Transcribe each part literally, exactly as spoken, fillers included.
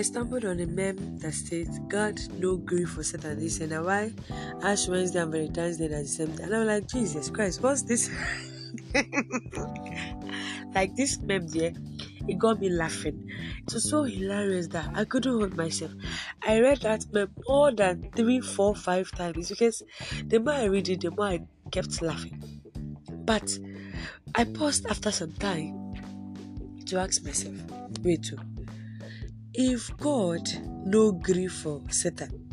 I stumbled on a meme that states, God, no grief for Satan this and why? Ash Wednesday and Valentine's Day at the same time. And I was like, Jesus Christ, what's this? Like this meme there, it got me laughing. It was so hilarious that I couldn't hold myself. I read that meme more than three, four, five times because the more I read it, the more I kept laughing. But I paused after some time to ask myself, wait, too, if God no grief for Satan,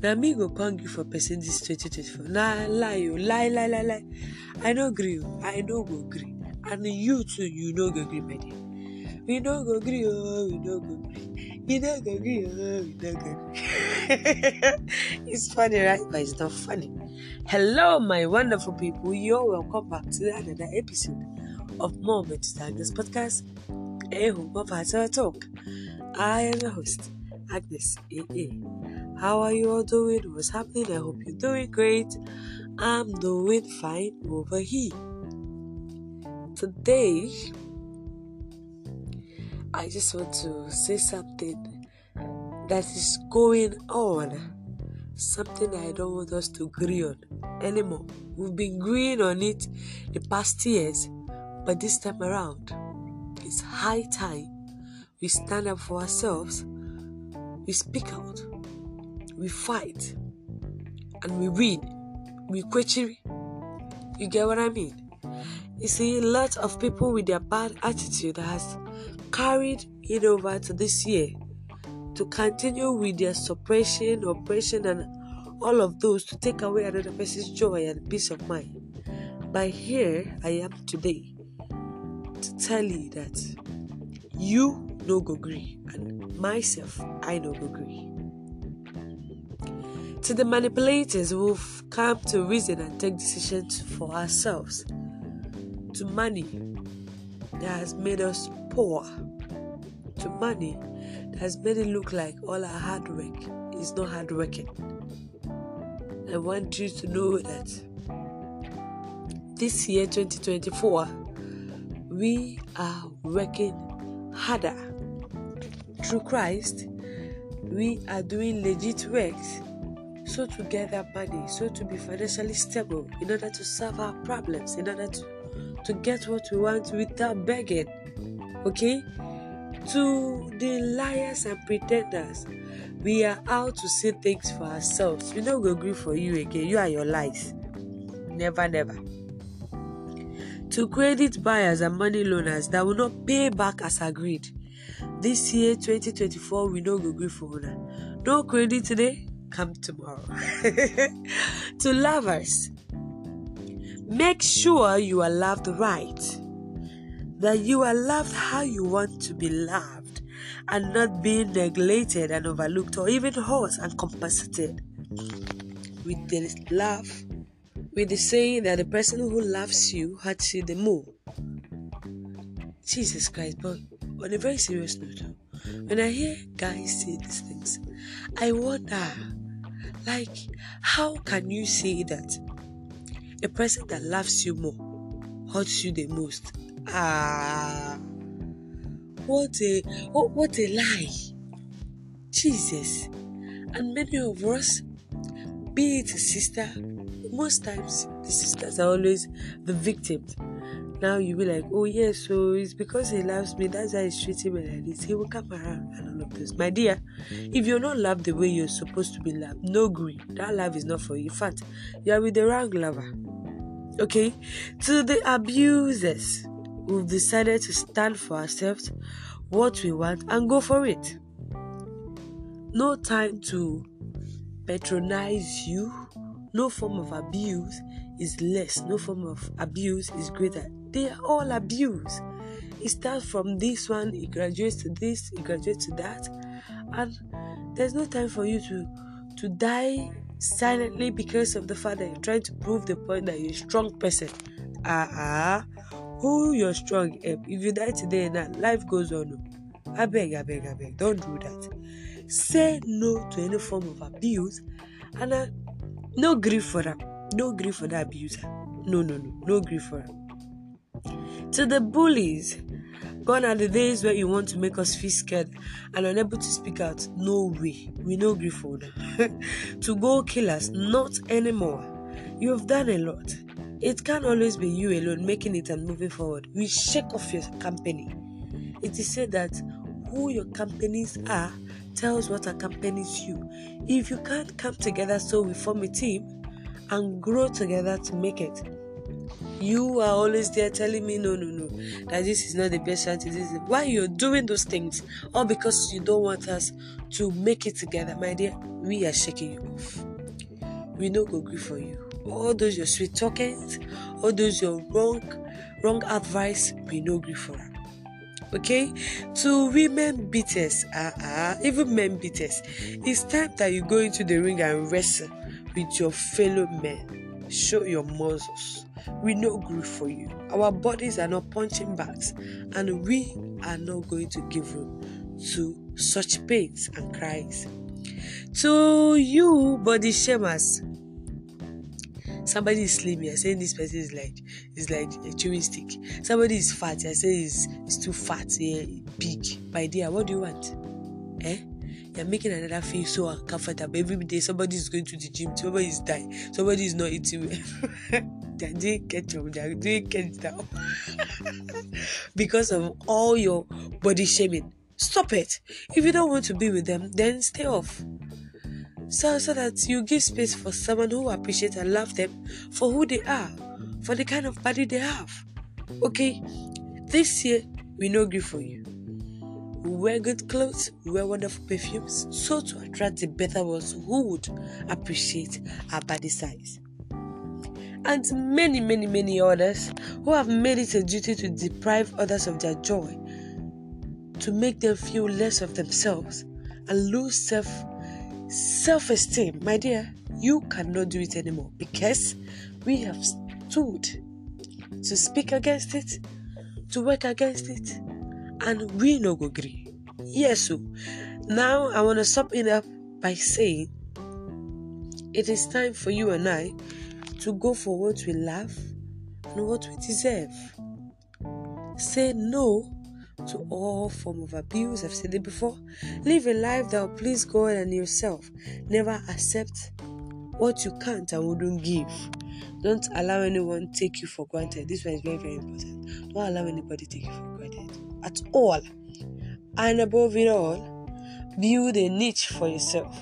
now me go can't grieve for person this twenty twenty-four. Nah, lie, you lie, lie, lie, lie. I no grieve, I no go grieve, and you too, you no go grieve, my dear. We no go grieve, oh, we no go grieve, we no go grieve, oh, we no go grieve. It's funny, right? But it's not funny. Hello, my wonderful people. You're welcome back to another episode of Moments Agnes podcast, a home of our talk. I am your host, Agnes A A. How are you all doing? What's happening? I hope you're doing great. I'm doing fine over here. Today, I just want to say something that is going on. Something I don't want us to agree on anymore. We've been agreeing on it the past years, but this time around, it's high time we stand up for ourselves, we speak out, we fight, and we win. We query. You get what I mean? You see, lots of people with their bad attitude has carried it over to this year to continue with their suppression, oppression, and all of those to take away another person's joy and peace of mind. But here I am today to tell you that you no go agree, and myself, I no go agree. To the manipulators who've come to reason and take decisions for ourselves, to money that has made us poor, to money that has made it look like all our hard work is not hard working. I want you to know that this year, twenty twenty-four, we are working harder. Through Christ, we are doing legit works, so to gather money, so to be financially stable, in order to solve our problems, in order to, to get what we want without begging. Okay? To the liars and pretenders, we are out to say things for ourselves. We don't go agree for you again. You are your lies. Never, never. To credit buyers and money loaners that will not pay back as agreed. This year, twenty twenty-four, we don't go agree for owner. No credit today, come tomorrow. To lovers, make sure you are loved right. That you are loved how you want to be loved and not being neglected and overlooked or even hurt and compensated with the love, with the saying that the person who loves you hurts you the more. Jesus Christ, but on a very serious note, when I hear guys say these things, I wonder, like, how can you say that a person that loves you more hurts you the most? Ah, what a what, what a lie, Jesus! And many of us, be it a sister, most times the sisters are always the victims. Now you be like, oh yes, yeah, so it's because he loves me, that's why he's treating me like this. He will come around and all of this. My dear, if you're not loved the way you're supposed to be loved, no grief. That love is not for you. In fact, you are with the wrong lover. Okay, to the abusers. We've decided to stand for ourselves, what we want, and go for it. No time to patronize you. No form of abuse is less. No form of abuse is greater. They are all abuse. It starts from this one, it graduates to this, it graduates to that. And there's no time for you to, to die silently because of the fact that you're trying to prove the point that you're a strong person. Ah, uh-uh. Who you're strong help. If you die today and that, life goes on. I beg, I beg, I beg. Don't do that. Say no to any form of abuse, and uh, no grief for them. No grief for the abuser. No, no, no, no grief for them. To the bullies, Gone are the days where you want to make us feel scared and unable to speak out. No way. We no grief for them. To go kill us, not anymore. You have done a lot. It can't always be you alone making it and moving forward. We shake off your company. It is said that who your companies are tells what accompanies you. If you can't come together, so we form a team and grow together to make it. You are always there telling me no, no, no, that this is not the best strategy. This is why you're doing those things, all because you don't want us to make it together. My dear, we are shaking you off. We no go agree for you. All those your sweet talkings, all those your wrong, wrong advice, we no agree for them. Okay, to women beaters, uh uh, even men beaters, it's time that you go into the ring and wrestle with your fellow men. Show your muscles. We no agree for you. Our bodies are not punching bags, and we are not going to give room to such pains and cries. To you, body shamers. Somebody is slim, you're saying this person is like is like a chewing stick. Somebody is fat, you're saying he's, he's too fat, yeah, big. My dear, what do you want? Eh? You're making another feel so uncomfortable. Every day somebody is going to the gym, somebody is dying, somebody is not eating well. They didn't catch up, they didn't catch down. Because of all your body shaming. Stop it. If you don't want to be with them, then stay off. So, so that you give space for someone who appreciates and loves them for who they are, for the kind of body they have. Okay, this year we no grief for you. We wear good clothes, we wear wonderful perfumes, so to attract the better ones who would appreciate our body size. And many, many, many others who have made it a duty to deprive others of their joy, to make them feel less of themselves and lose self. Self-esteem, my dear, you cannot do it anymore because we have stood to speak against it, to work against it, and we no go agree. Yes, so now I want to sum it up by saying it is time for you and I to go for what we love and what we deserve. Say no to all form of abuse. I've said it before. Live a life that will please God and yourself. Never accept what you can't and wouldn't give. Don't allow anyone take you for granted. This one is very, very important. Don't allow anybody take you for granted at all. And above it all, build a niche for yourself.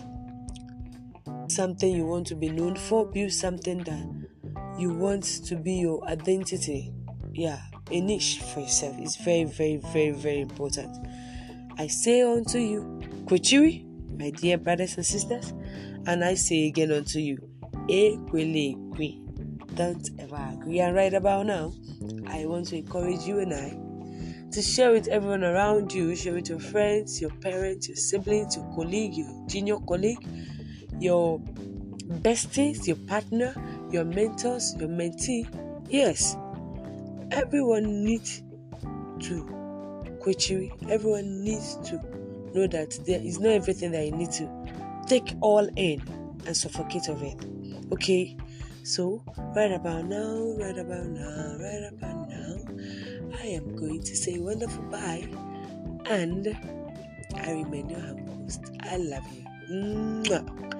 Something you want to be known for. Build something that you want to be your identity. Yeah. A niche for yourself is very, very, very, very important. I say unto you, Kwechiri, my dear brothers and sisters, and I say again unto you, Ekwelekwe. Don't ever agree. And right about now, I want to encourage you and I to share with everyone around you, share with your friends, your parents, your siblings, your colleague, your junior colleague, your besties, your partner, your mentors, your mentee. Yes. Everyone needs to Kwechiri. Everyone needs to know that there is not everything that you need to take all in and suffocate of it. Okay? So, right about now, right about now, right about now, I am going to say wonderful bye. And I remain your host. I love you. Mwah.